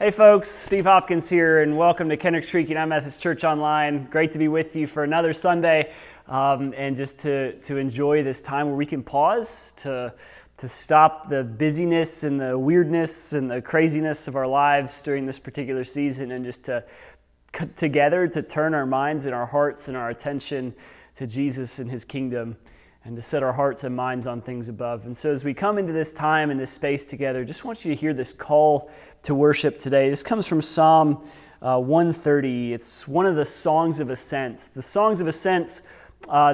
Hey folks, Steve Hopkins here, and welcome to Kendrick Street United Methodist Church Online. Great to be with you for another Sunday, and just to enjoy this time where we can pause to stop the busyness and the weirdness and the craziness of our lives during this particular season, and just to together to turn our minds and our hearts and our attention to Jesus and His kingdom, and to set our hearts and minds on things above. And so as we come into this time and this space together, just want you to hear this call to worship today. This comes from Psalm 130. It's one of the Songs of Ascents. The Songs of Ascents,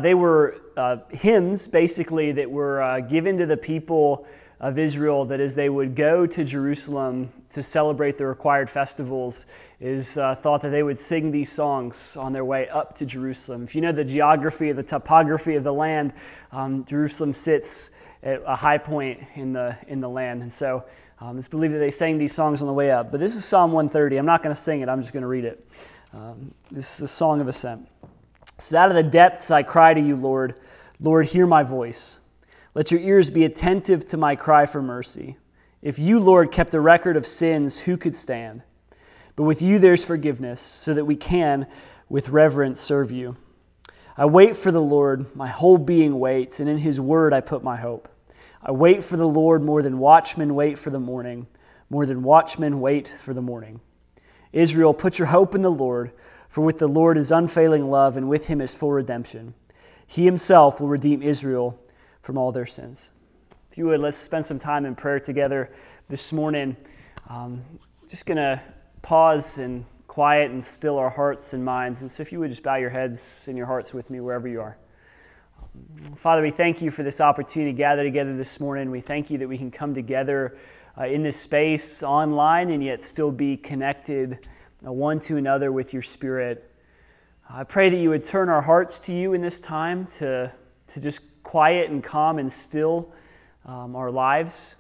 they were hymns, basically, that were given to the people of Israel, that as they would go to Jerusalem to celebrate the required festivals, is thought that they would sing these songs on their way up to Jerusalem. If you know the geography, the topography of the land, Jerusalem sits at a high point in the land, and so it's believed that they sang these songs on the way up. But this is Psalm 130. I'm not going to sing it. I'm just going to read it. This is the Song of Ascent. So out of the depths I cry to you, Lord. Lord, hear my voice. Let your ears be attentive to my cry for mercy. If you, Lord, kept a record of sins, who could stand? But with you there's forgiveness, so that we can, with reverence, serve you. I wait for the Lord, my whole being waits, and in His word I put my hope. I wait for the Lord more than watchmen wait for the morning, more than watchmen wait for the morning. Israel, put your hope in the Lord, for with the Lord is unfailing love, and with Him is full redemption. He Himself will redeem Israel from all their sins. If you would, let's spend some time in prayer together this morning. Just going to pause and quiet and still our hearts and minds. And so if you would just bow your heads and your hearts with me wherever you are. Father, we thank you for this opportunity to gather together this morning. We thank you that we can come together in this space online and yet still be connected one to another with your Spirit. I pray that you would turn our hearts to you in this time to just quiet and calm and still our lives.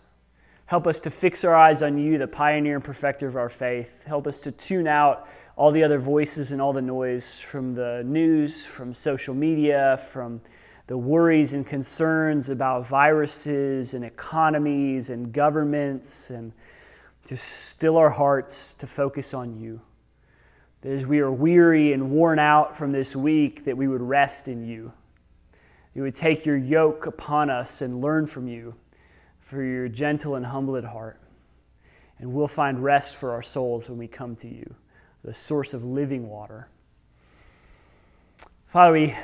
Help us to fix our eyes on you, the pioneer and perfecter of our faith. Help us to tune out all the other voices and all the noise from the news, from social media, from the worries and concerns about viruses and economies and governments, and to still our hearts to focus on you. That as we are weary and worn out from this week, that we would rest in you. You would take your yoke upon us and learn from you, for you're gentle and humble at heart. And we'll find rest for our souls when we come to you, the source of living water. Father, we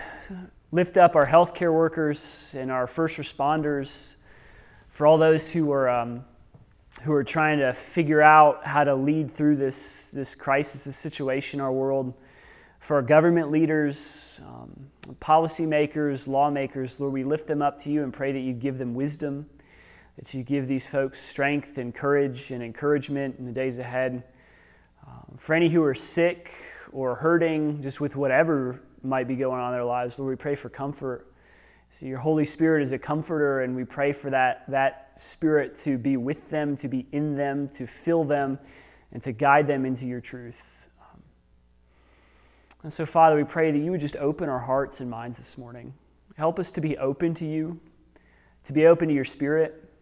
lift up our healthcare workers and our first responders, for all those who are trying to figure out how to lead through this crisis, this situation in our world. For our government leaders, policymakers, lawmakers, Lord, we lift them up to you and pray that you give them wisdom, that you give these folks strength and courage and encouragement in the days ahead. For any who are sick or hurting, just with whatever might be going on in their lives, Lord, we pray for comfort. So your Holy Spirit is a comforter, and we pray for that Spirit to be with them, to be in them, to fill them, and to guide them into your truth. And so, Father, we pray that you would just open our hearts and minds this morning. Help us to be open to you, to be open to your Spirit,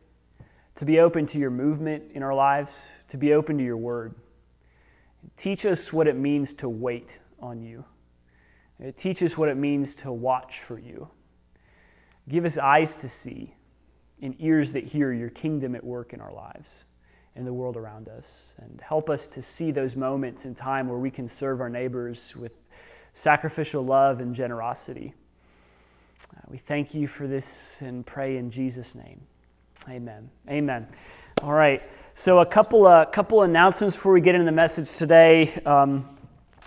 to be open to your movement in our lives, to be open to your word. Teach us what it means to wait on you. Teach us what it means to watch for you. Give us eyes to see and ears that hear your kingdom at work in our lives and the world around us. And help us to see those moments in time where we can serve our neighbors with sacrificial love and generosity. We thank you for this and pray in Jesus' name. Amen. Amen. All right. So a couple announcements before we get into the message today.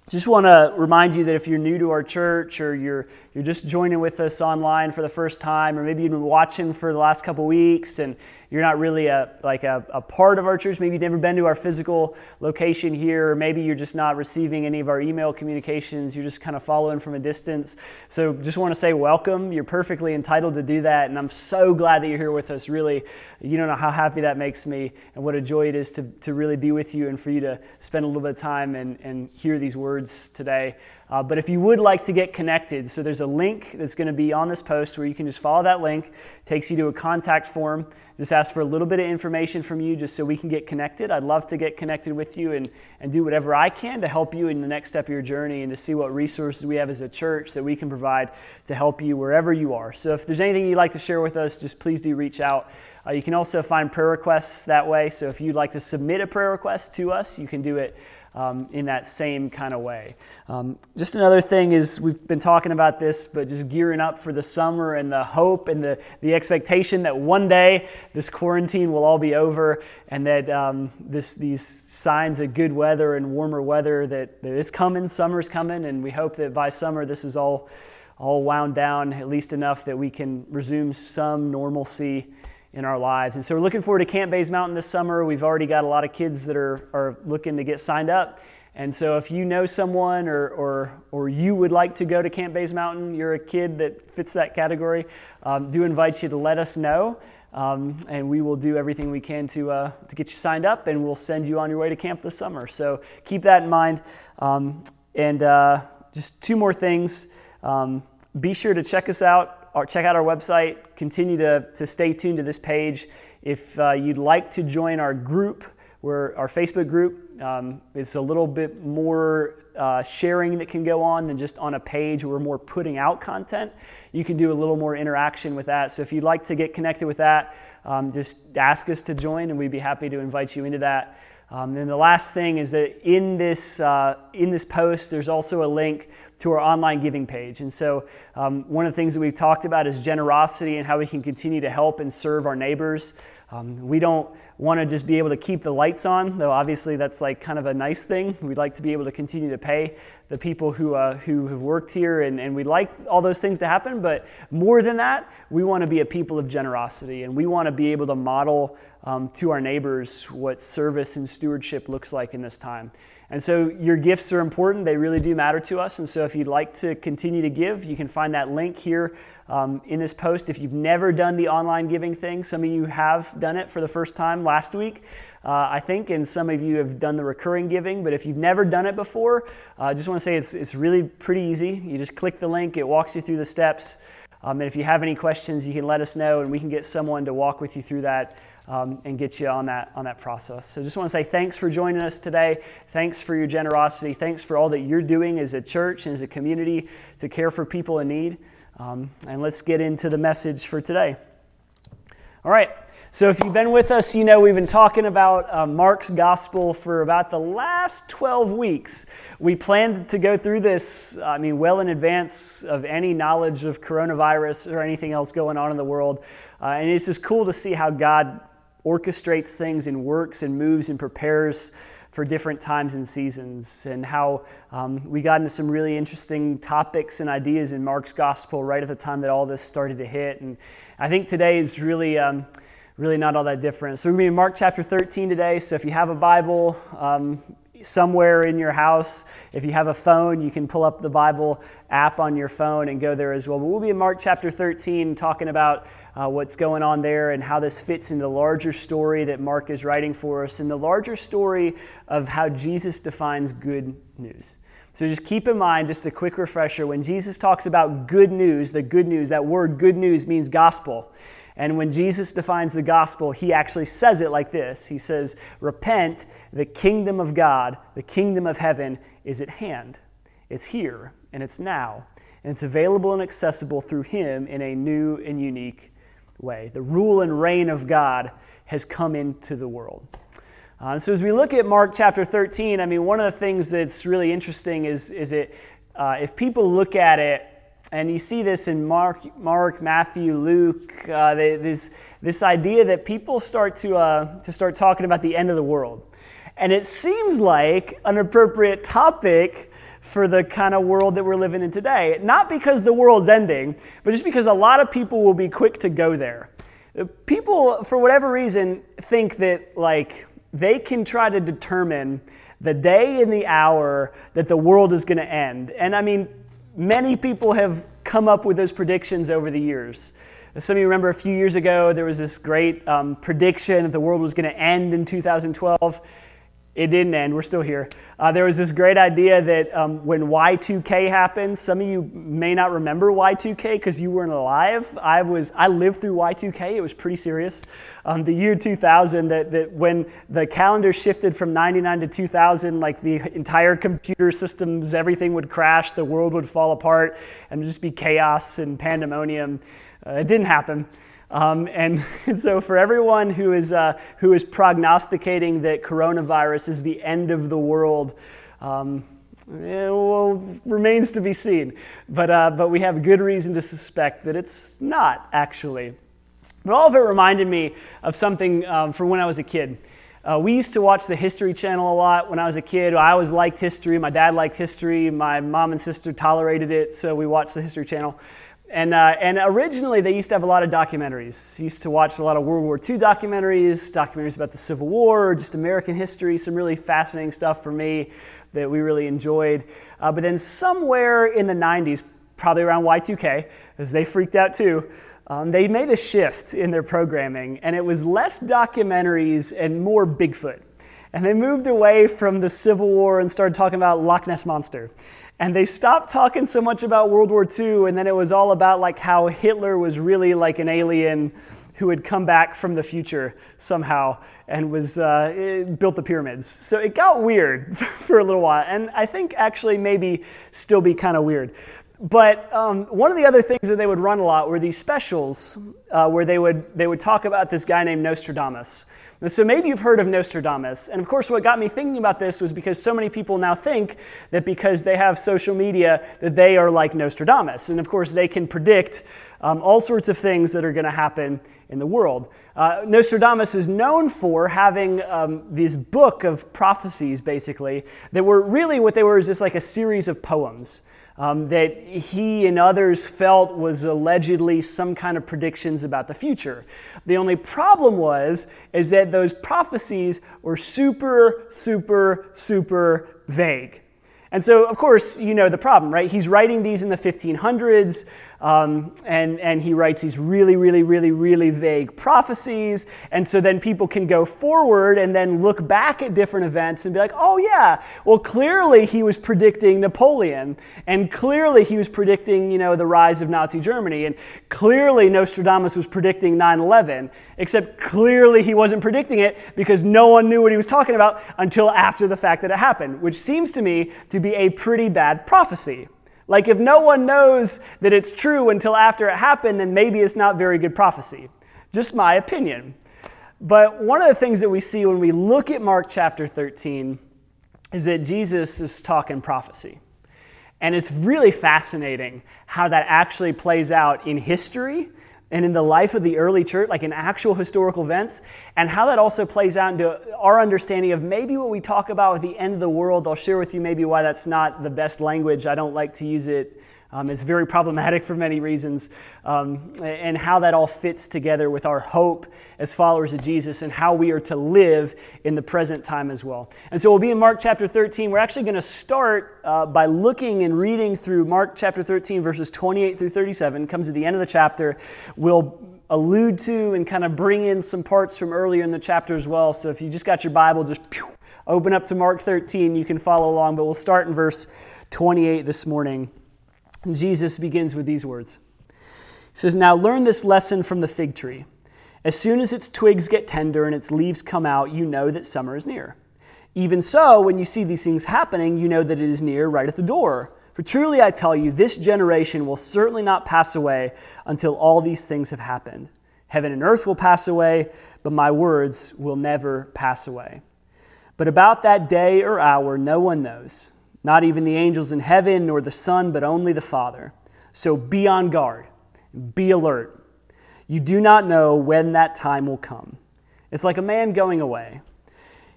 Just want to remind you that if you're new to our church, or you're just joining with us online for the first time, or maybe you've been watching for the last couple weeks and you're not really a part of our church, maybe you've never been to our physical location here, or maybe you're just not receiving any of our email communications, you're just kind of following from a distance. So just want to say welcome. You're perfectly entitled to do that, and I'm so glad that you're here with us. Really, you don't know how happy that makes me, and what a joy it is to really be with you and for you to spend a little bit of time and hear these words words today. But if you would like to get connected, so there's a link that's going to be on this post where you can just follow that link. It takes you to a contact form. Just ask for a little bit of information from you just so we can get connected. I'd love to get connected with you and do whatever I can to help you in the next step of your journey and to see what resources we have as a church that we can provide to help you wherever you are. So if there's anything you'd like to share with us, just please do reach out. You can also find prayer requests that way. So if you'd like to submit a prayer request to us, you can do it in that same kind of way. Just another thing is we've been talking about this, but just gearing up for the summer and the hope and the expectation that one day this quarantine will all be over and that these signs of good weather and warmer weather, that it's coming, summer's coming, and we hope that by summer this is all wound down, at least enough that we can resume some normalcy in our lives. And so we're looking forward to Camp Bays Mountain this summer. We've already got a lot of kids that are looking to get signed up. And so if you know someone or you would like to go to Camp Bays Mountain, you're a kid that fits that category, do invite you to let us know. And we will do everything we can to get you signed up, and we'll send you on your way to camp this summer. So keep that in mind. And just two more things. Be sure to check us out. Or check out our website, continue to stay tuned to this page. If you'd like to join our group, our Facebook group, it's a little bit more sharing that can go on than just on a page where we're more putting out content. You can do a little more interaction with that. So if you'd like to get connected with that, just ask us to join and we'd be happy to invite you into that. Then the last thing is that in this post, there's also a link to our online giving page. And so one of the things that we've talked about is generosity and how we can continue to help and serve our neighbors. We don't want to just be able to keep the lights on, though obviously that's like kind of a nice thing. We'd like to be able to continue to pay the people who have worked here, and we'd like all those things to happen. But more than that, we want to be a people of generosity, and we want to be able to model to our neighbors what service and stewardship looks like in this time. And so your gifts are important. They really do matter to us. And so if you'd like to continue to give, you can find that link here in this post. If you've never done the online giving thing, some of you have done it for the first time last week, I think, and some of you have done the recurring giving. But if you've never done it before, I just want to say it's really pretty easy. You just click the link. It walks you through the steps. And if you have any questions, you can let us know, and we can get someone to walk with you through that. And get you on that process. So just want to say thanks for joining us today. Thanks for your generosity. Thanks for all that you're doing as a church and as a community to care for people in need. And let's get into the message for today. All right. So if you've been with us, you know we've been talking about Mark's gospel for about the last 12 weeks. We planned to go through this, well in advance of any knowledge of coronavirus or anything else going on in the world. And it's just cool to see how God orchestrates things and works and moves and prepares for different times and seasons, and how we got into some really interesting topics and ideas in Mark's gospel right at the time that all this started to hit. And I think today is really not all that different. So we're going to be in Mark chapter 13 today. So if you have a Bible somewhere in your house, if you have a phone, you can pull up the Bible app on your phone and go there as well. But we'll be in Mark chapter 13 talking about what's going on there and how this fits into the larger story that Mark is writing for us, and the larger story of how Jesus defines good news. So just keep in mind, just a quick refresher, when Jesus talks about good news, the good news, that word good news means gospel. And when Jesus defines the gospel, he actually says it like this. He says, repent, the kingdom of God, the kingdom of heaven is at hand. It's here, and it's now, and it's available and accessible through him in a new and unique way. The rule and reign of God has come into the world. So as we look at Mark chapter 13, one of the things that's really interesting is if people look at it, and you see this in Mark, Matthew, Luke. This idea that people start to start talking about the end of the world, and it seems like an appropriate topic for the kind of world that we're living in today. Not because the world's ending, but just because a lot of people will be quick to go there. People, for whatever reason, think that they can try to determine the day and the hour that the world is going to end, and many people have come up with those predictions over the years. As some of you remember, a few years ago, there was this great prediction that the world was going to end in 2012. It didn't end. We're still here. There was this great idea that when Y2K happened, some of you may not remember Y2K because you weren't alive. I lived through Y2K. It was pretty serious. The year 2000, that when the calendar shifted from 99 to 2000, like the entire computer systems, everything would crash, the world would fall apart, and it would just be chaos and pandemonium. It didn't happen. And so for everyone who is prognosticating that coronavirus is the end of the world, it remains to be seen. But we have good reason to suspect that it's not, actually. But all of it reminded me of something from when I was a kid. We used to watch the History Channel a lot when I was a kid. I always liked history. My dad liked history. My mom and sister tolerated it, so we watched the History Channel. And originally, they used to have a lot of documentaries. You used to watch a lot of World War II documentaries about the Civil War, just American history, some really fascinating stuff for me that we really enjoyed. But then somewhere in the 90s, probably around Y2K, as they freaked out too, they made a shift in their programming, and it was less documentaries and more Bigfoot. And they moved away from the Civil War and started talking about Loch Ness Monster. And they stopped talking so much about World War II, and then it was all about like how Hitler was really like an alien who had come back from the future somehow and was built the pyramids. So it got weird for a little while, and I think actually maybe still be kind of weird. But one of the other things that they would run a lot were these specials where they would talk about this guy named Nostradamus. So maybe you've heard of Nostradamus. And of course, what got me thinking about this was because so many people now think that because they have social media that they are like Nostradamus. And of course, they can predict all sorts of things that are going to happen in the world. Nostradamus is known for having this book of prophecies, basically, that were really what they were is just like a series of poems that he and others felt was allegedly some kind of predictions about the future. The only problem is that those prophecies were super, super, super vague. And so, of course, you know the problem, right? He's writing these in the 1500s, and he writes these really, really, really, really vague prophecies. And so then people can go forward and then look back at different events and be like, oh, yeah, well, clearly he was predicting Napoleon. And clearly he was predicting, the rise of Nazi Germany. And clearly Nostradamus was predicting 9/11, except clearly he wasn't predicting it because no one knew what he was talking about until after the fact that it happened, which seems to me to be a pretty bad prophecy. Like if no one knows that it's true until after it happened, then maybe it's not very good prophecy. Just my opinion. But one of the things that we see when we look at Mark chapter 13 is that Jesus is talking prophecy. And it's really fascinating how that actually plays out in history and in the life of the early church, like in actual historical events, and how that also plays out into our understanding of maybe what we talk about with the end of the world. I'll share with you maybe why that's not the best language. I don't like to use it. It's very problematic for many reasons, and how that all fits together with our hope as followers of Jesus and how we are to live in the present time as well. And so we'll be in Mark chapter 13. We're actually going to start by looking and reading through Mark chapter 13, verses 28 through 37. It comes at the end of the chapter. We'll allude to and kind of bring in some parts from earlier in the chapter as well. So if you just got your Bible, just open up to Mark 13. You can follow along, but we'll start in verse 28 this morning. And Jesus begins with these words. He says, "Now learn this lesson from the fig tree. As soon as its twigs get tender and its leaves come out, you know that summer is near. Even so, when you see these things happening, you know that it is near, right at the door. For truly I tell you, this generation will certainly not pass away until all these things have happened. Heaven and earth will pass away, but my words will never pass away. But about that day or hour, no one knows. Not even the angels in heaven, nor the Son, but only the Father. So be on guard, be alert. You do not know when that time will come. It's like a man going away.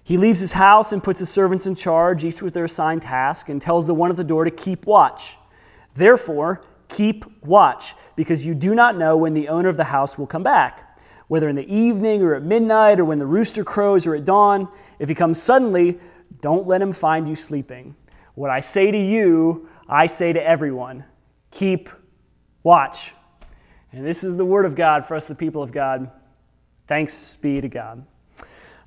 He leaves his house and puts his servants in charge, each with their assigned task, and tells the one at the door to keep watch. Therefore, keep watch, because you do not know when the owner of the house will come back, whether in the evening or at midnight or when the rooster crows or at dawn. If he comes suddenly, don't let him find you sleeping. What I say to you, I say to everyone, keep watch." And this is the word of God for us, the people of God. Thanks be to God.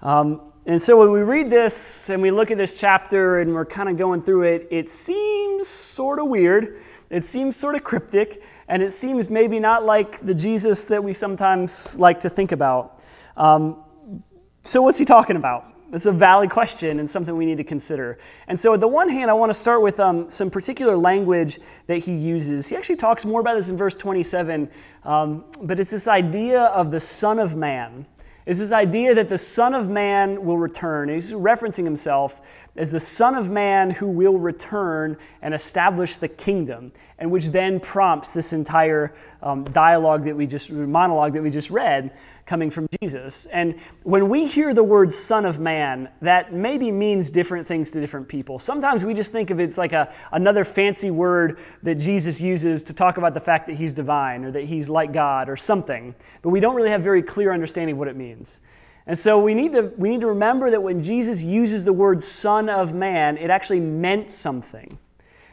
And so when we read this and we look at this chapter and we're kind of going through it, it seems sort of weird, it seems sort of cryptic, and it seems maybe not like the Jesus that we sometimes like to think about. So what's he talking about? It's a valid question and something we need to consider. And so on the one hand, I want to start with some particular language that he uses. He actually talks more about this in verse 27, but it's this idea of the Son of Man. It's this idea that the Son of Man will return. He's referencing himself as the Son of Man who will return and establish the kingdom, and which then prompts this entire monologue that we just read, coming from Jesus. And when we hear the word Son of Man, that maybe means different things to different people. Sometimes we just think of it's like another fancy word that Jesus uses to talk about the fact that he's divine or that he's like God or something, but we don't really have very clear understanding of what it means. And so we need to remember that when Jesus uses the word Son of Man, it actually meant something.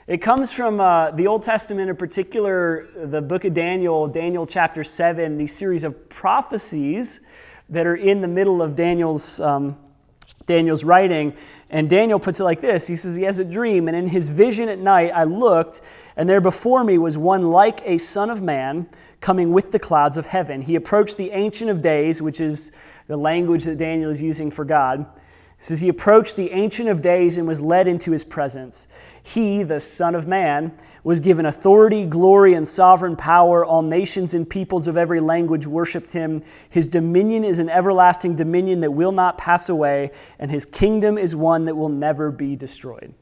It comes from the Old Testament, in particular, the book of Daniel, Daniel chapter 7, the series of prophecies that are in the middle of Daniel's writing. And Daniel puts it like this. He says, he has a dream, and in his vision at night I looked, and there before me was one like a son of man coming with the clouds of heaven. He approached the Ancient of Days, which is the language that Daniel is using for God. It says, he approached the Ancient of Days and was led into his presence. He, the Son of Man, was given authority, glory, and sovereign power. All nations and peoples of every language worshipped him. His dominion is an everlasting dominion that will not pass away, and his kingdom is one that will never be destroyed.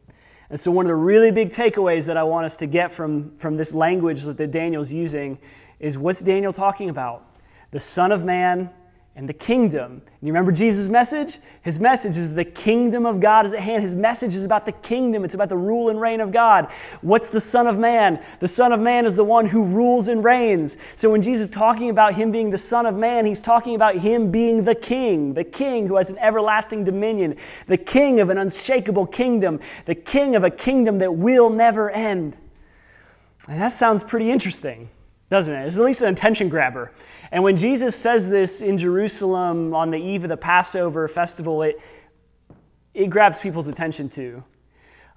And so one of the really big takeaways that I want us to get from this language that Daniel's using is, what's Daniel talking about? The Son of Man and the kingdom. And you remember Jesus' message? His message is the kingdom of God is at hand. His message is about the kingdom. It's about the rule and reign of God. What's the Son of Man? The Son of Man is the one who rules and reigns. So when Jesus is talking about him being the Son of Man, he's talking about him being the king who has an everlasting dominion, the king of an unshakable kingdom, the king of a kingdom that will never end. And that sounds pretty interesting, doesn't it? It's at least an attention grabber. And when Jesus says this in Jerusalem on the eve of the Passover festival, it grabs people's attention too.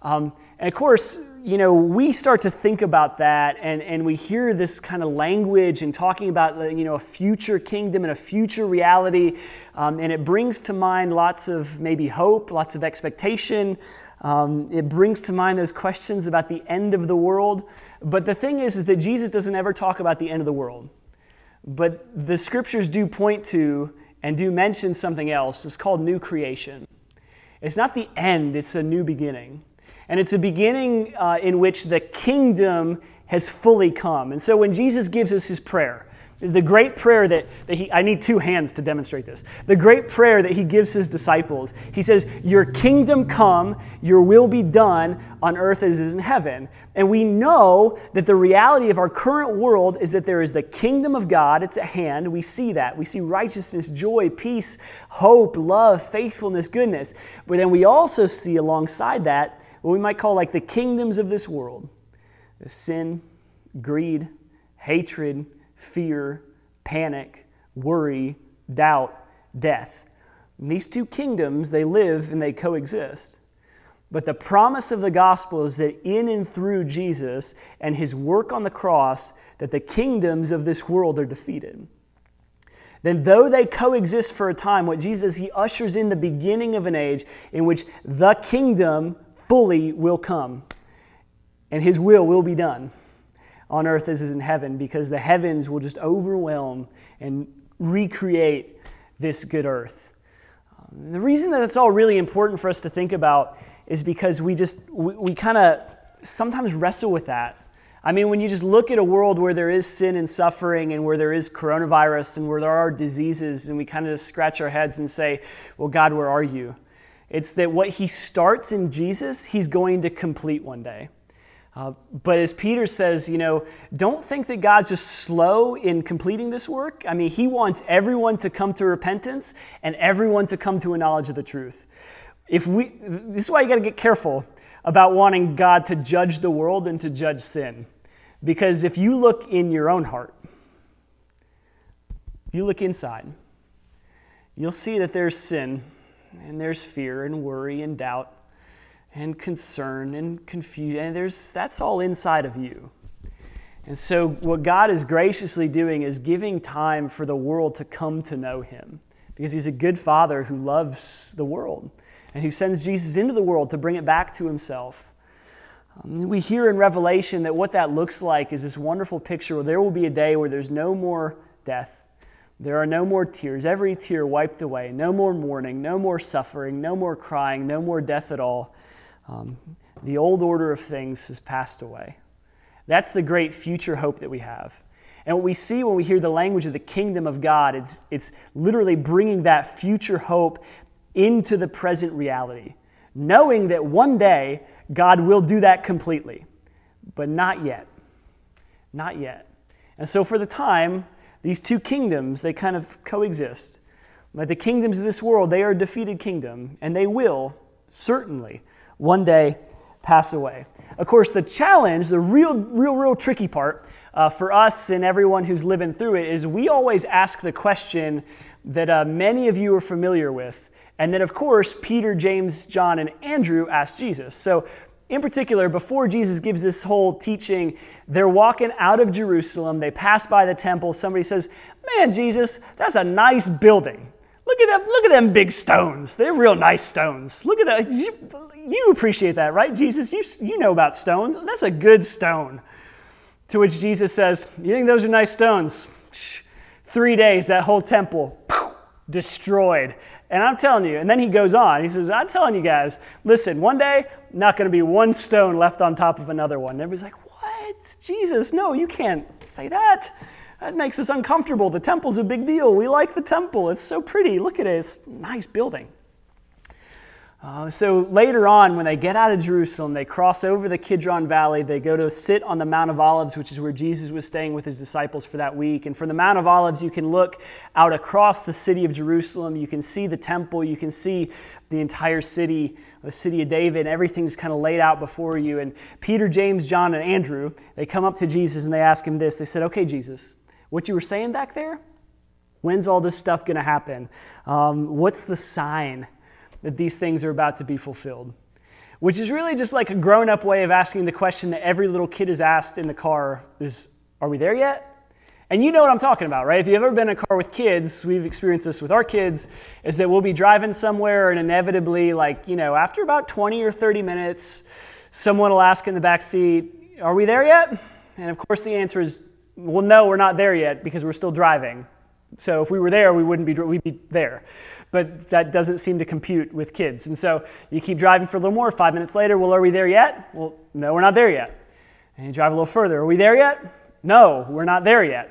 And of course, you know, we start to think about that, and we hear this kind of language and talking about, you know, a future kingdom and a future reality, and it brings to mind lots of maybe hope, lots of expectation. It brings to mind those questions about the end of the world. But the thing is that Jesus doesn't ever talk about the end of the world. But the scriptures do point to and do mention something else. It's called new creation. It's not the end, it's a new beginning. And it's a beginning in which the kingdom has fully come. And so when Jesus gives us his prayer, the great prayer that I need two hands to demonstrate this. The great prayer that he gives his disciples, he says, your kingdom come, your will be done on earth as it is in heaven. And we know that the reality of our current world is that there is the kingdom of God. It's at hand. We see that. We see righteousness, joy, peace, hope, love, faithfulness, goodness. But then we also see alongside that what we might call like the kingdoms of this world. The sin, greed, hatred, fear, panic, worry, doubt, death. And these two kingdoms, they live and they coexist. But the promise of the gospel is that in and through Jesus and his work on the cross, that the kingdoms of this world are defeated. Then though they coexist for a time, what Jesus, he ushers in the beginning of an age in which the kingdom fully will come and his will be done on earth as is in heaven, because the heavens will just overwhelm and recreate this good earth. The reason that it's all really important for us to think about is because we kind of sometimes wrestle with that. I mean, when you just look at a world where there is sin and suffering and where there is coronavirus and where there are diseases, and we kind of just scratch our heads and say, well, God, where are you? It's that what he starts in Jesus, he's going to complete one day. But as Peter says, you know, don't think that God's just slow in completing this work. I mean, he wants everyone to come to repentance and everyone to come to a knowledge of the truth. This is why you got to get careful about wanting God to judge the world and to judge sin. Because if you look in your own heart, you look inside, you'll see that there's sin and there's fear and worry and doubt and concern and confusion, and that's all inside of you. And so what God is graciously doing is giving time for the world to come to know him, because he's a good father who loves the world and who sends Jesus into the world to bring it back to himself. We hear in Revelation that what that looks like is this wonderful picture where there will be a day where there's no more death. There are no more tears, every tear wiped away, no more mourning, no more suffering, no more crying, no more death at all. The old order of things has passed away. That's the great future hope that we have. And what we see when we hear the language of the kingdom of God, it's literally bringing that future hope into the present reality, knowing that one day God will do that completely, but not yet. Not yet. And so for the time, these two kingdoms, they kind of coexist. But the kingdoms of this world, they are a defeated kingdom, and they will certainly one day pass away. Of course, the challenge, the real tricky part for us and everyone who's living through it is we always ask the question that many of you are familiar with. And then, of course, Peter, James, John, and Andrew asked Jesus. So, in particular, before Jesus gives this whole teaching, they're walking out of Jerusalem. They pass by the temple. Somebody says, "Man, Jesus, that's a nice building. Look at them big stones. They're real nice stones. Look at that. You appreciate that, right, Jesus? You know about stones. That's a good stone." To which Jesus says, "You think those are nice stones? 3 days, that whole temple destroyed." And I'm telling you, and then he goes on. He says, "I'm telling you guys, listen, one day, not going to be one stone left on top of another one." And everybody's like, "What? Jesus, no, you can't say that. That makes us uncomfortable. The temple's a big deal. We like the temple. It's so pretty. Look at it. It's a nice building." So later on, when they get out of Jerusalem, they cross over the Kidron Valley. They go to sit on the Mount of Olives, which is where Jesus was staying with his disciples for that week. And from the Mount of Olives, you can look out across the city of Jerusalem. You can see the temple. You can see the entire city, the city of David, and everything's kind of laid out before you. And Peter, James, John, and Andrew, they come up to Jesus and they ask him this. They said, "Okay, Jesus, what you were saying back there, when's all this stuff going to happen? What's the sign that these things are about to be fulfilled?" Which is really just like a grown-up way of asking the question that every little kid is asked in the car is, "Are we there yet?" And you know what I'm talking about, right? If you've ever been in a car with kids, we've experienced this with our kids, is that we'll be driving somewhere and inevitably, like, you know, after about 20 or 30 minutes, someone will ask in the back seat, "Are we there yet?" And of course the answer is, well, no, we're not there yet because we're still driving. So if we were there, we'd be there. But that doesn't seem to compute with kids. And so you keep driving for a little more. 5 minutes later, well, are we there yet? Well, no, we're not there yet. And you drive a little further. Are we there yet? No, we're not there yet.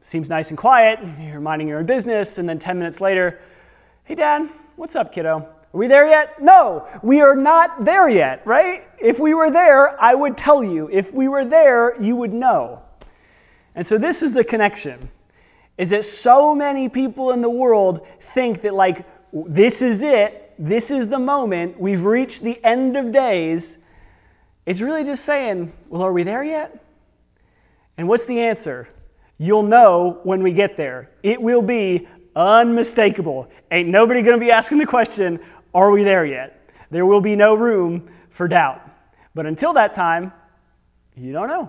Seems nice and quiet. You're minding your own business. And then 10 minutes later, "Hey, Dad, what's up, kiddo? Are we there yet?" No, we are not there yet, right? If we were there, I would tell you. If we were there, you would know. And so this is the connection, is that so many people in the world think that, like, this is it, this is the moment, we've reached the end of days. It's really just saying, well, are we there yet? And what's the answer? You'll know when we get there. It will be unmistakable. Ain't nobody going to be asking the question, are we there yet? There will be no room for doubt. But until that time, you don't know.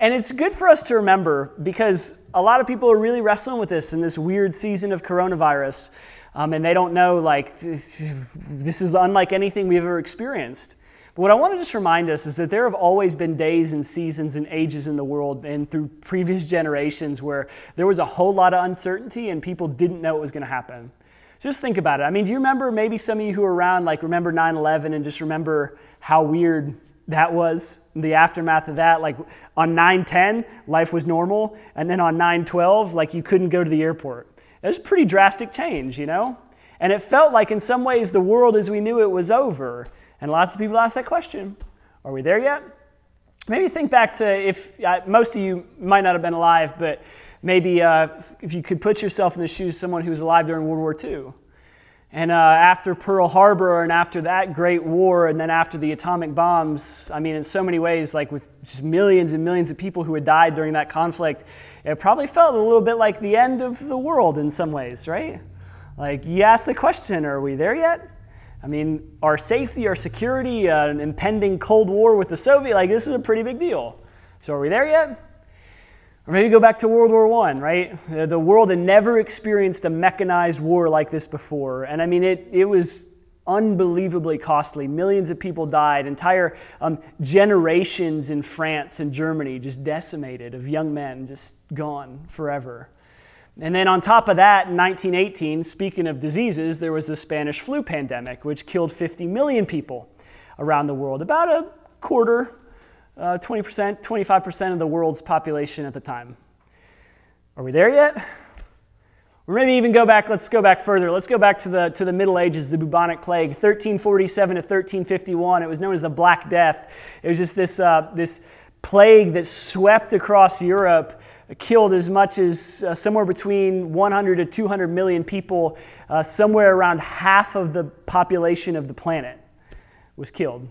And it's good for us to remember, because a lot of people are really wrestling with this in this weird season of coronavirus, and they don't know, like, this is unlike anything we've ever experienced. But what I want to just remind us is that there have always been days and seasons and ages in the world and through previous generations where there was a whole lot of uncertainty and people didn't know what was going to happen. Just think about it. I mean, do you remember, maybe some of you who are around, like, remember 9/11 and just remember how weird that was, the aftermath of that? Like, on 9/10, life was normal, and then on 9/12, like, you couldn't go to the airport. It was a pretty drastic change, you know? And it felt like, in some ways, the world as we knew it was over. And lots of people ask that question, are we there yet? Maybe think back to, most of you might not have been alive, but maybe if you could put yourself in the shoes of someone who was alive during World War II. And after Pearl Harbor and after that great war and then after the atomic bombs, I mean, in so many ways, like, with just millions and millions of people who had died during that conflict, it probably felt a little bit like the end of the world in some ways, right? Like, you ask the question, are we there yet? I mean, our safety, our security, an impending Cold War with the Soviet, like, this is a pretty big deal. So are we there yet? Or maybe go back to World War I, right? The world had never experienced a mechanized war like this before. And I mean, it was unbelievably costly. Millions of people died. Entire generations in France and Germany just decimated, of young men just gone forever. And then on top of that, in 1918, speaking of diseases, there was the Spanish flu pandemic, which killed 50 million people around the world, about a quarter, 20%, 25% of the world's population at the time. Are we there yet? Or maybe even go back, let's go back further. Let's go back to the Middle Ages, the bubonic plague, 1347 to 1351. It was known as the Black Death. It was just this plague that swept across Europe, killed as much as somewhere between 100 to 200 million people, somewhere around half of the population of the planet was killed.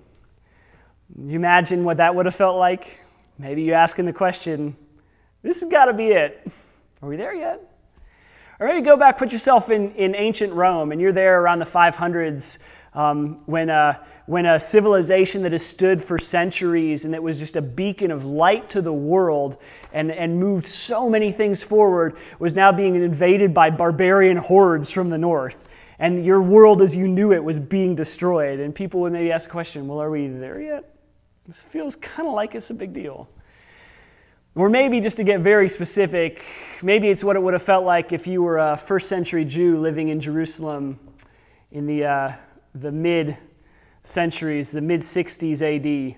You imagine what that would have felt like? Maybe you're asking the question, this has got to be it. Are we there yet? Or maybe go back, put yourself in ancient Rome, and you're there around the 500s when a civilization that has stood for centuries and that was just a beacon of light to the world and moved so many things forward was now being invaded by barbarian hordes from the north. And your world as you knew it was being destroyed. And people would maybe ask the question, well, are we there yet? This feels kind of like it's a big deal. Or maybe, just to get very specific, maybe it's what it would have felt like if you were a first century Jew living in Jerusalem in the mid-centuries, the mid-60s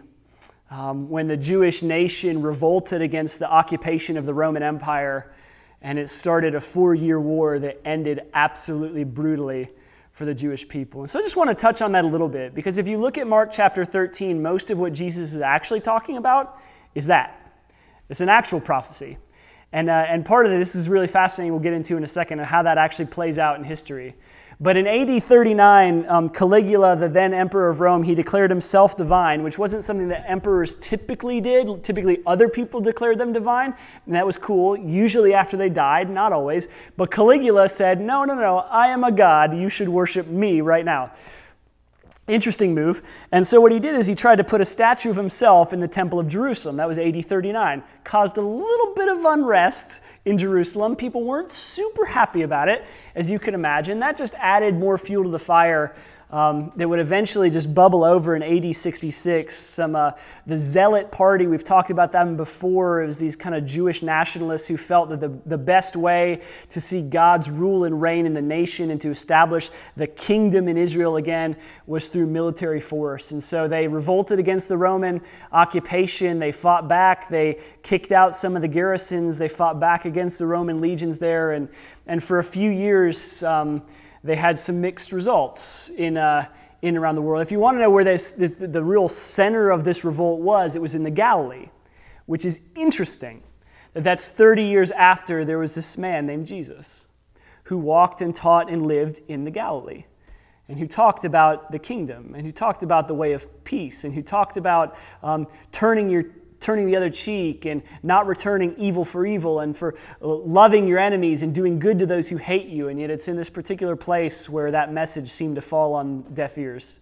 AD, when the Jewish nation revolted against the occupation of the Roman Empire, and it started a 4-year war that ended absolutely brutally for the Jewish people. And so I just want to touch on that a little bit, because if you look at Mark chapter 13, most of what Jesus is actually talking about is that. It's an actual prophecy. And part of this is really fascinating. We'll get into in a second how that actually plays out in history. But in AD 39, Caligula, the then emperor of Rome, he declared himself divine, which wasn't something that emperors typically did. Typically, other people declared them divine, and that was cool, usually after they died, not always. But Caligula said, no, I am a god. You should worship me right now. Interesting move. And so what he did is he tried to put a statue of himself in the temple of Jerusalem. That was AD 39. Caused a little bit of unrest in Jerusalem. People weren't super happy about it, as you can imagine. That just added more fuel to the fire that would eventually just bubble over in AD 66. The Zealot Party, we've talked about them before. It was these kind of Jewish nationalists who felt that the best way to see God's rule and reign in the nation and to establish the kingdom in Israel again was through military force. And so they revolted against the Roman occupation. They fought back. They kicked out some of the garrisons. They fought back against the Roman legions there. And for a few years, they had some mixed results in around the world. If you want to know where the real center of this revolt was, it was in the Galilee, which is interesting. That's 30 years after there was this man named Jesus who walked and taught and lived in the Galilee, and who talked about the kingdom, and who talked about the way of peace, and who talked about turning the other cheek and not returning evil for evil and for loving your enemies and doing good to those who hate you. And yet it's in this particular place where that message seemed to fall on deaf ears.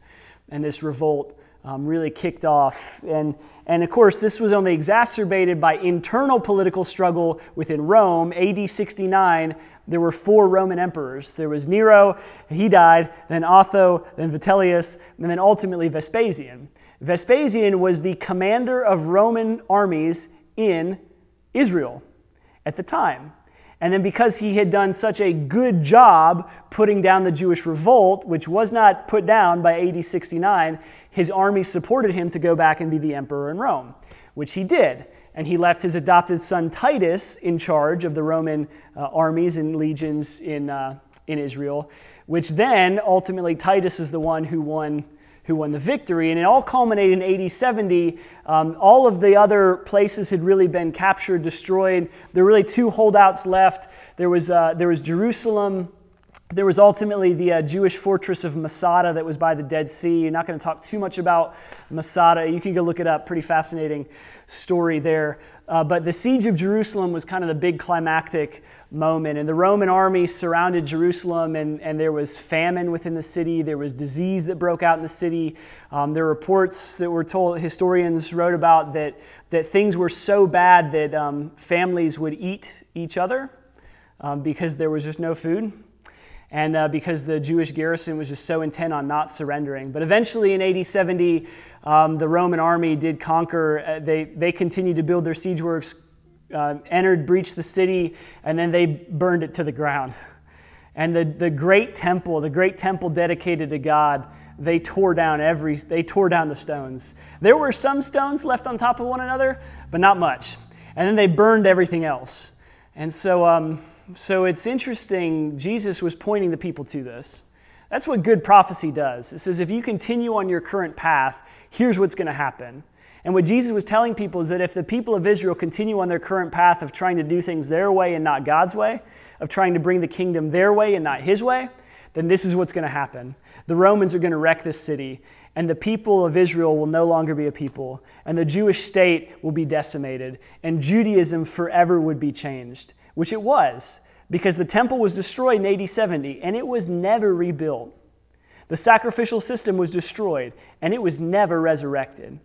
And this revolt really kicked off. And of course, this was only exacerbated by internal political struggle within Rome. AD 69, there were 4 Roman emperors. There was Nero, he died, then Otho, then Vitellius, and then ultimately Vespasian. Vespasian was the commander of Roman armies in Israel at the time. And then because he had done such a good job putting down the Jewish revolt, which was not put down by AD 69, his army supported him to go back and be the emperor in Rome, which he did. And he left his adopted son Titus in charge of the Roman armies and legions in Israel, which then ultimately Titus is the one who won the victory. And it all culminated in AD 70. All of the other places had really been captured, destroyed. There were really 2 holdouts left. There was Jerusalem There was ultimately the Jewish fortress of Masada that was by the Dead Sea. You're not going to talk too much about Masada. You can go look it up. Pretty fascinating story there. But the siege of Jerusalem was kind of the big climactic moment. And the Roman army surrounded Jerusalem, and there was famine within the city. There was disease that broke out in the city. There were reports that were told, historians wrote about, that things were so bad that families would eat each other because there was just no food. And because the Jewish garrison was just so intent on not surrendering. But eventually in AD 70, the Roman army did conquer. They continued to build their siege works, entered, breached the city, and then they burned it to the ground. And the great temple dedicated to God, they tore down the stones. There were some stones left on top of one another, but not much. And then they burned everything else. And so... So it's interesting, Jesus was pointing the people to this. That's what good prophecy does. It says, if you continue on your current path, here's what's going to happen. And what Jesus was telling people is that if the people of Israel continue on their current path of trying to do things their way and not God's way, of trying to bring the kingdom their way and not his way, then this is what's going to happen. The Romans are going to wreck this city, and the people of Israel will no longer be a people, and the Jewish state will be decimated, and Judaism forever would be changed. Which it was, because the temple was destroyed in AD 70, and it was never rebuilt. The sacrificial system was destroyed, and it was never resurrected.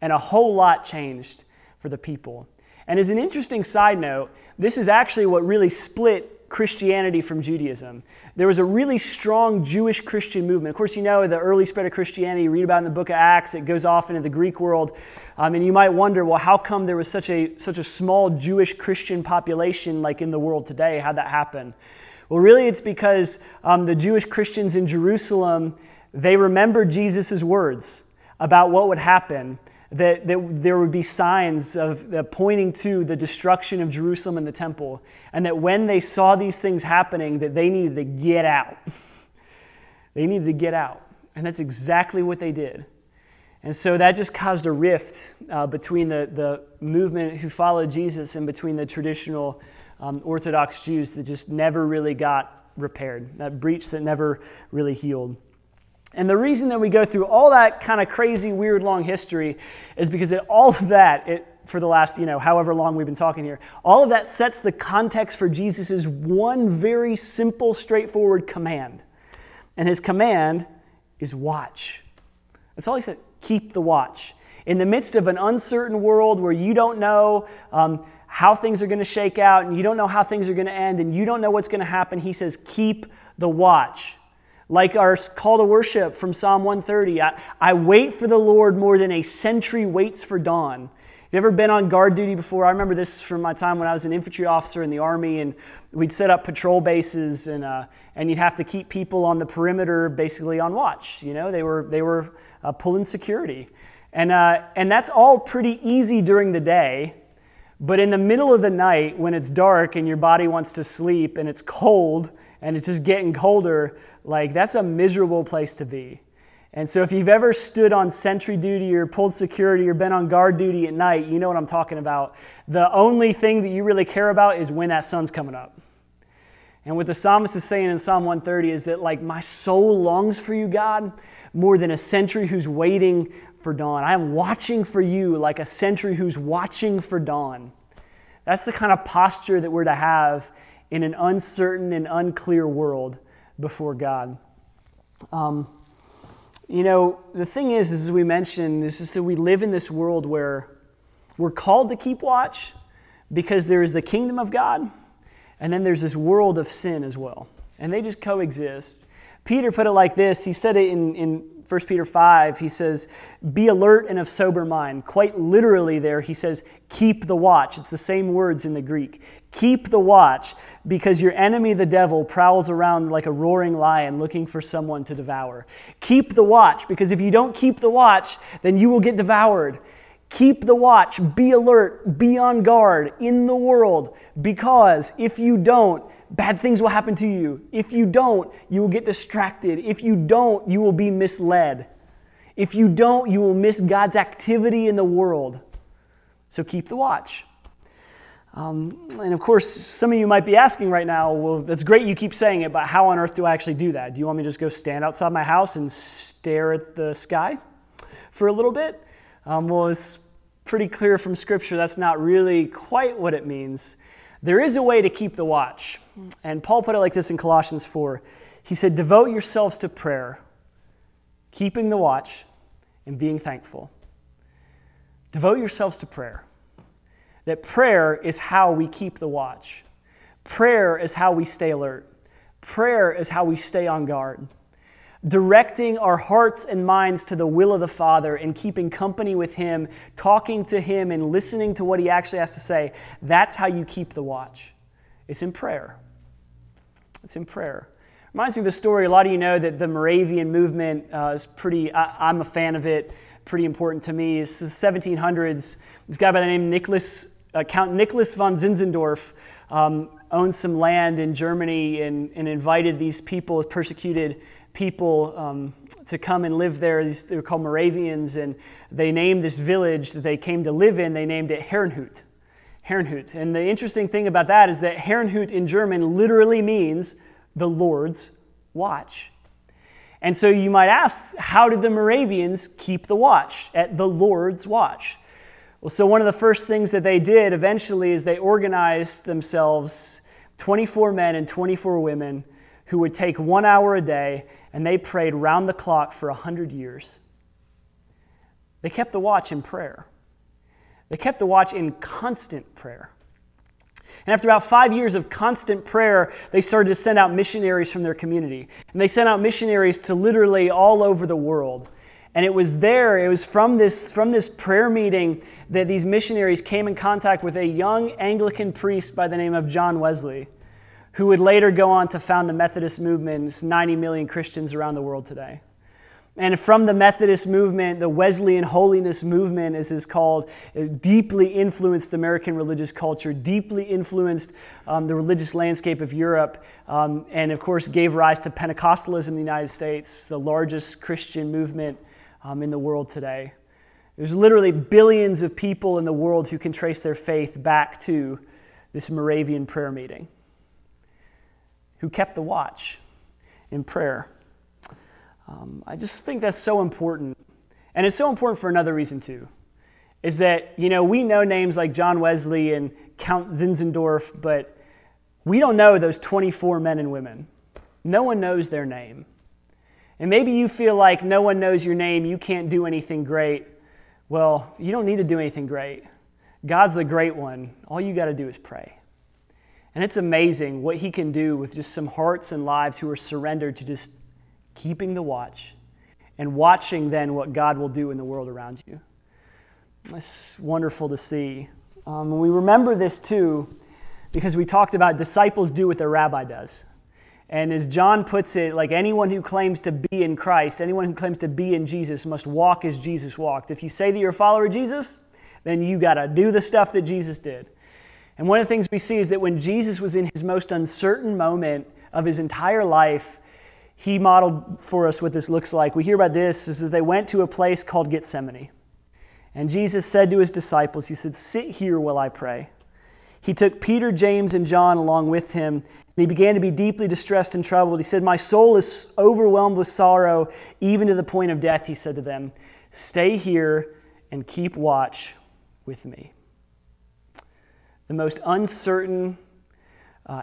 And a whole lot changed for the people. And as an interesting side note, this is actually what really split Christianity from Judaism. There was a really strong Jewish Christian movement. Of course, you know, the early spread of Christianity, you read about in the book of Acts, it goes off into the Greek world. And you might wonder, well, how come there was such a small Jewish Christian population like in the world today? How'd that happen? Well, really, it's because the Jewish Christians in Jerusalem, they remembered Jesus' words about what would happen, that there would be signs of pointing to the destruction of Jerusalem and the temple, and that when they saw these things happening, that they needed to get out. They needed to get out, and that's exactly what they did. And so that just caused a rift between the movement who followed Jesus and between the traditional Orthodox Jews that just never really got repaired, that breach that never really healed. And the reason that we go through all that kind of crazy, weird, long history is because for the last, however long we've been talking here, all of that sets the context for Jesus' one very simple, straightforward command. And his command is watch. That's all he said, keep the watch. In the midst of an uncertain world where you don't know how things are going to shake out, and you don't know how things are going to end, and you don't know what's going to happen, he says, keep the watch. Like our call to worship from Psalm 130, I wait for the Lord more than a century waits for dawn. You ever been on guard duty before? I remember this from my time when I was an infantry officer in the Army, and we'd set up patrol bases, and you'd have to keep people on the perimeter basically on watch. They were pulling security, and that's all pretty easy during the day, but in the middle of the night when it's dark and your body wants to sleep and it's cold and it's just getting colder. Like, that's a miserable place to be. And so if you've ever stood on sentry duty or pulled security or been on guard duty at night, you know what I'm talking about. The only thing that you really care about is when that sun's coming up. And what the psalmist is saying in Psalm 130 is that, like, my soul longs for you, God, more than a sentry who's waiting for dawn. I am watching for you like a sentry who's watching for dawn. That's the kind of posture that we're to have in an uncertain and unclear world before God. The thing is, as we mentioned, is that we live in this world where we're called to keep watch because there is the kingdom of God, and then there's this world of sin as well. And they just coexist. Peter put it like this. He said it in 1 Peter 5. He says, be alert and of sober mind. Quite literally there, he says, keep the watch. It's the same words in the Greek. Keep the watch, because your enemy, the devil, prowls around like a roaring lion looking for someone to devour. Keep the watch, because if you don't keep the watch, then you will get devoured. Keep the watch, be alert, be on guard in the world, because if you don't, bad things will happen to you. If you don't, you will get distracted. If you don't, you will be misled. If you don't, you will miss God's activity in the world. So keep the watch. And of course, some of you might be asking right now, well, that's great you keep saying it, but how on earth do I actually do that? Do you want me to just go stand outside my house and stare at the sky for a little bit? Well, it's pretty clear from Scripture that's not really quite what it means. There is a way to keep the watch. And Paul put it like this in Colossians 4. He said, devote yourselves to prayer, keeping the watch, and being thankful. Devote yourselves to prayer. That prayer is how we keep the watch. Prayer is how we stay alert. Prayer is how we stay on guard. Directing our hearts and minds to the will of the Father and keeping company with Him, talking to Him and listening to what He actually has to say, that's how you keep the watch. It's in prayer. It's in prayer. Reminds me of a story. A lot of you know that the Moravian movement is pretty, I'm a fan of it, pretty important to me. It's the 1700s. This guy by the name of Count Nicholas von Zinzendorf owned some land in Germany and invited these people, persecuted people, to come and live there. They were called Moravians, and they named this village that they came to live in, they named it Herrnhut. Herrnhut. And the interesting thing about that is that Herrnhut in German literally means the Lord's watch. And so you might ask, how did the Moravians keep the watch at the Lord's watch? Well, so one of the first things that they did eventually is they organized themselves, 24 men and 24 women, who would take 1 hour a day, and they prayed round the clock for 100 years. They kept the watch in prayer. They kept the watch in constant prayer. And after about 5 years of constant prayer, they started to send out missionaries from their community. And they sent out missionaries to literally all over the world. And it was from this prayer meeting that these missionaries came in contact with a young Anglican priest by the name of John Wesley, who would later go on to found the Methodist movement, 90 million Christians around the world today. And from the Methodist movement, the Wesleyan Holiness movement, as it's called, deeply influenced American religious culture, deeply influenced the religious landscape of Europe, and of course gave rise to Pentecostalism in the United States, the largest Christian movement in the world today. There's literally billions of people in the world who can trace their faith back to this Moravian prayer meeting, who kept the watch in prayer. I just think that's so important. And it's so important for another reason, too, is that, you know, we know names like John Wesley and Count Zinzendorf, but we don't know those 24 men and women. No one knows their name. And maybe you feel like no one knows your name, you can't do anything great. Well, you don't need to do anything great. God's the great one. All you got to do is pray. And it's amazing what He can do with just some hearts and lives who are surrendered to just keeping the watch and watching then what God will do in the world around you. It's wonderful to see. We remember this too because we talked about disciples do what their rabbi does. And as John puts it, like anyone who claims to be in Christ, anyone who claims to be in Jesus must walk as Jesus walked. If you say that you're a follower of Jesus, then you got to do the stuff that Jesus did. And one of the things we see is that when Jesus was in His most uncertain moment of His entire life, He modeled for us what this looks like. We hear about this, is that they went to a place called Gethsemane. And Jesus said to His disciples, He said, sit here while I pray. He took Peter, James, and John along with Him, and He began to be deeply distressed and troubled. He said, my soul is overwhelmed with sorrow, even to the point of death, He said to them. Stay here and keep watch with me. The most uncertain,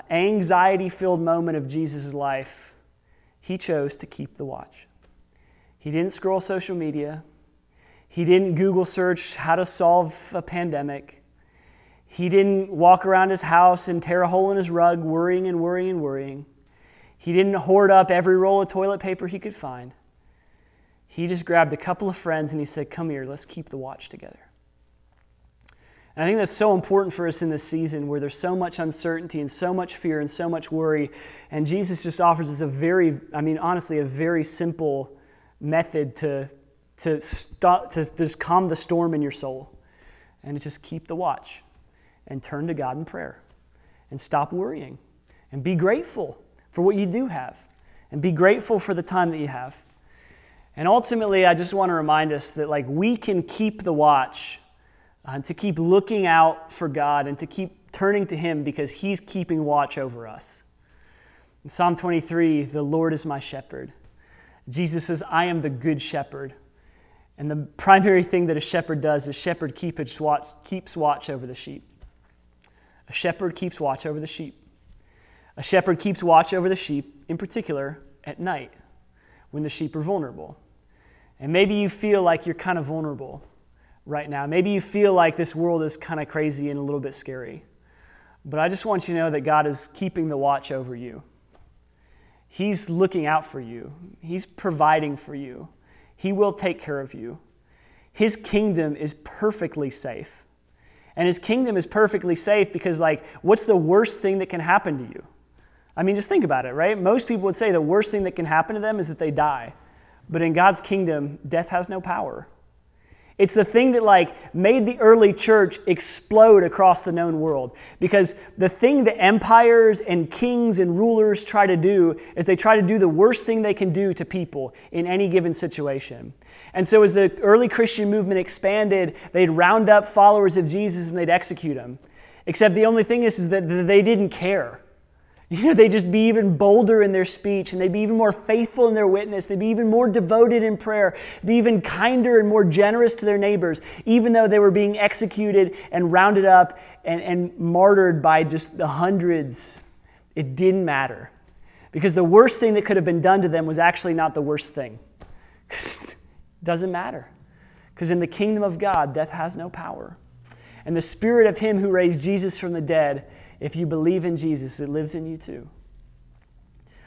anxiety-filled moment of Jesus' life, He chose to keep the watch. He didn't scroll social media. He didn't Google search how to solve a pandemic. He didn't walk around His house and tear a hole in His rug, worrying and worrying and worrying. He didn't hoard up every roll of toilet paper he could find. He just grabbed a couple of friends and He said, come here, let's keep the watch together. And I think that's so important for us in this season where there's so much uncertainty and so much fear and so much worry. And Jesus just offers us a very simple method to just calm the storm in your soul. And it's just keep the watch and turn to God in prayer and stop worrying and be grateful for what you do have and be grateful for the time that you have. And ultimately, I just want to remind us that like we can keep the watch. To keep looking out for God and to keep turning to him because he's keeping watch over us. In Psalm 23, the Lord is my shepherd. Jesus says, I am the good shepherd. And the primary thing that a shepherd does is shepherd keeps watch over the sheep. A shepherd keeps watch over the sheep. A shepherd keeps watch over the sheep, in particular, at night, when the sheep are vulnerable. And maybe you feel like you're kind of vulnerable right now. Maybe you feel like this world is kind of crazy and a little bit scary. But I just want you to know that God is keeping the watch over you. He's looking out for you. He's providing for you. He will take care of you. His kingdom is perfectly safe. And his kingdom is perfectly safe because, like, what's the worst thing that can happen to you? I mean, just think about it, right? Most people would say the worst thing that can happen to them is that they die. But in God's kingdom, death has no power. It's the thing that, like, made the early church explode across the known world. Because the thing that empires and kings and rulers try to do is they try to do the worst thing they can do to people in any given situation. And so as the early Christian movement expanded, they'd round up followers of Jesus and they'd execute them. Except the only thing is that they didn't care. You know, they'd just be even bolder in their speech, and they'd be even more faithful in their witness. They'd be even more devoted in prayer. They'd be even kinder and more generous to their neighbors, even though they were being executed and rounded up and martyred by just the hundreds. It didn't matter. Because the worst thing that could have been done to them was actually not the worst thing. It doesn't matter. Because in the kingdom of God, death has no power. And the spirit of him who raised Jesus from the dead, if you believe in Jesus, it lives in you too.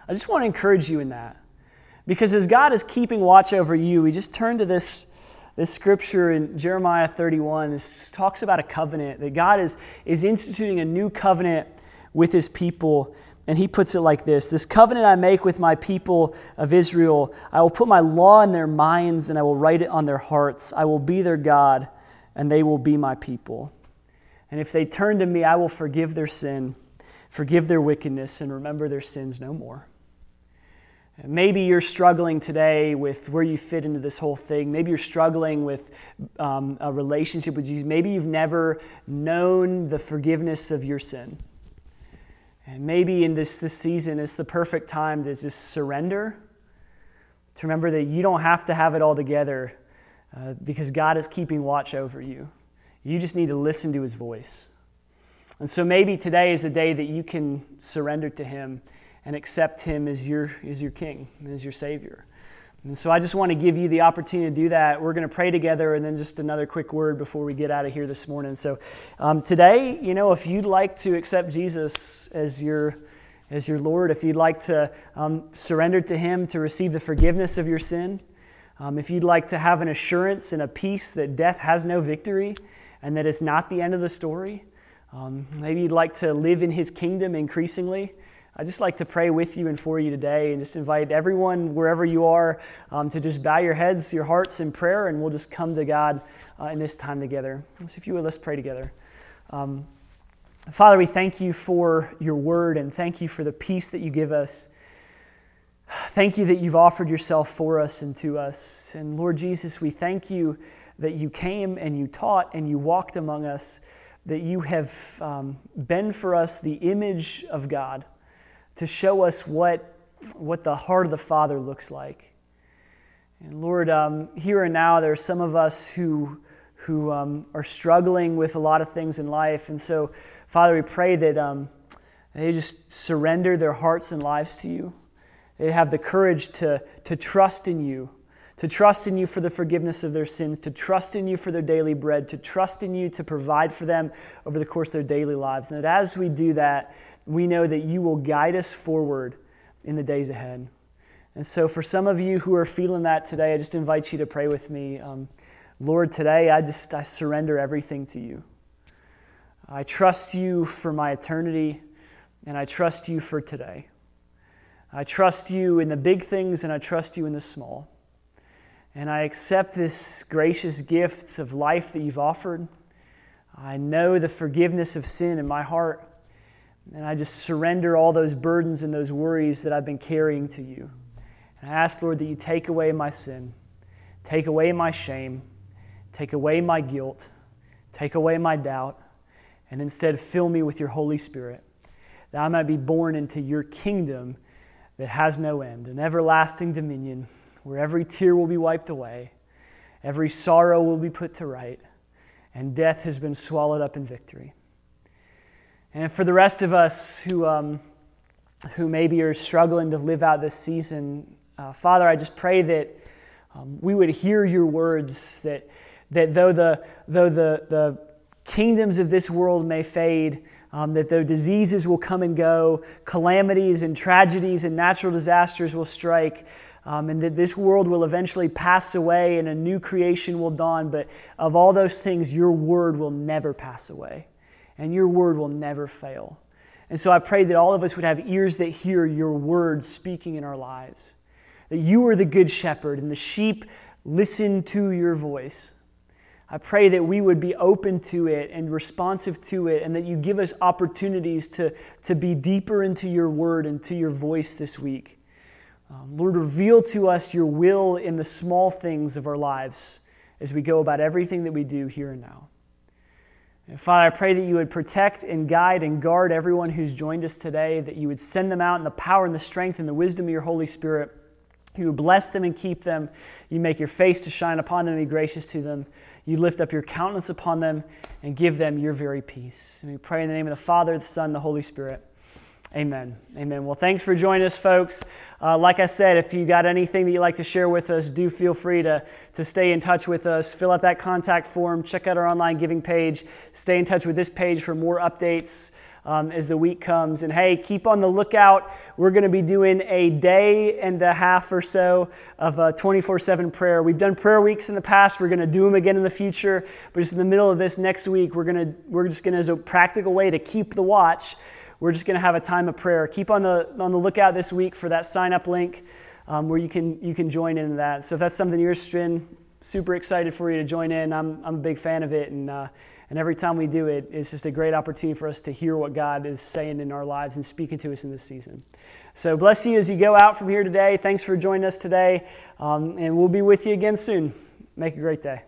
I just want to encourage you in that. Because as God is keeping watch over you, we just turn to this scripture in Jeremiah 31. This talks about a covenant, that God is instituting a new covenant with his people. And he puts it like this: this covenant I make with my people of Israel, I will put my law in their minds and I will write it on their hearts. I will be their God and they will be my people. And if they turn to me, I will forgive their sin, forgive their wickedness, and remember their sins no more. And maybe you're struggling today with where you fit into this whole thing. Maybe you're struggling with a relationship with Jesus. Maybe you've never known the forgiveness of your sin. And maybe in this season, it's the perfect time to just surrender, to remember that you don't have to have it all together because God is keeping watch over you. You just need to listen to his voice. And so maybe today is the day that you can surrender to him and accept him as your king, as your savior. And so I just want to give you the opportunity to do that. We're going to pray together and then just another quick word before we get out of here this morning. So today, you know, if you'd like to accept Jesus as your Lord, if you'd like to surrender to him to receive the forgiveness of your sin, if you'd like to have an assurance and a peace that death has no victory, and that it's not the end of the story. Maybe you'd like to live in his kingdom increasingly. I'd just like to pray with you and for you today and just invite everyone, wherever you are, to just bow your heads, your hearts in prayer, and we'll just come to God in this time together. So if you would, let's pray together. Father, we thank you for your word and thank you for the peace that you give us. Thank you that you've offered yourself for us and to us. And Lord Jesus, we thank you that you came and you taught and you walked among us, that you have been for us the image of God to show us what the heart of the Father looks like. And Lord, here and now there are some of us who are struggling with a lot of things in life. And so, Father, we pray that they just surrender their hearts and lives to you. They have the courage to trust in you, to trust in you for the forgiveness of their sins, to trust in you for their daily bread, to trust in you to provide for them over the course of their daily lives. And that as we do that, we know that you will guide us forward in the days ahead. And so for some of you who are feeling that today, I just invite you to pray with me. Lord, today I surrender everything to you. I trust you for my eternity, and I trust you for today. I trust you in the big things, and I trust you in the small. And I accept this gracious gift of life that you've offered. I know the forgiveness of sin in my heart. And I just surrender all those burdens and those worries that I've been carrying to you. And I ask, Lord, that you take away my sin. Take away my shame. Take away my guilt. Take away my doubt. and instead fill me with your Holy Spirit, that I might be born into your kingdom that has no end, an everlasting dominion where every tear will be wiped away, every sorrow will be put to right, and death has been swallowed up in victory. And for the rest of us who maybe are struggling to live out this season, Father, I just pray that we would hear your words, that though the kingdoms of this world may fade, that though diseases will come and go, calamities and tragedies and natural disasters will strike, and that this world will eventually pass away and a new creation will dawn, but of all those things, your word will never pass away, and your word will never fail. And so I pray that all of us would have ears that hear your word speaking in our lives, that you are the good shepherd and the sheep listen to your voice. I pray that we would be open to it and responsive to it, and that you give us opportunities to be deeper into your word and to your voice this week. Lord, reveal to us your will in the small things of our lives as we go about everything that we do here and now. And Father, I pray that you would protect and guide and guard everyone who's joined us today, that you would send them out in the power and the strength and the wisdom of your Holy Spirit. You would bless them and keep them. You make your face to shine upon them and be gracious to them. You lift up your countenance upon them and give them your very peace. And we pray in the name of the Father, the Son, and the Holy Spirit. Amen. Amen. Well, thanks for joining us, folks. Like I said, if you got anything that you'd like to share with us, do feel free to stay in touch with us. Fill out that contact form. Check out our online giving page. Stay in touch with this page for more updates as the week comes. And hey, keep on the lookout. We're going to be doing a day and a half or so of 24/7 prayer. We've done prayer weeks in the past. We're going to do them again in the future. But just in the middle of this next week, we're just going to, as a practical way to keep the watch, we're just going to have a time of prayer. Keep on the lookout this week for that sign-up link where you can join in that. So if that's something you're interested in, super excited for you to join in. I'm a big fan of it, and every time we do it, it's just a great opportunity for us to hear what God is saying in our lives and speaking to us in this season. So bless you as you go out from here today. Thanks for joining us today, and we'll be with you again soon. Make a great day.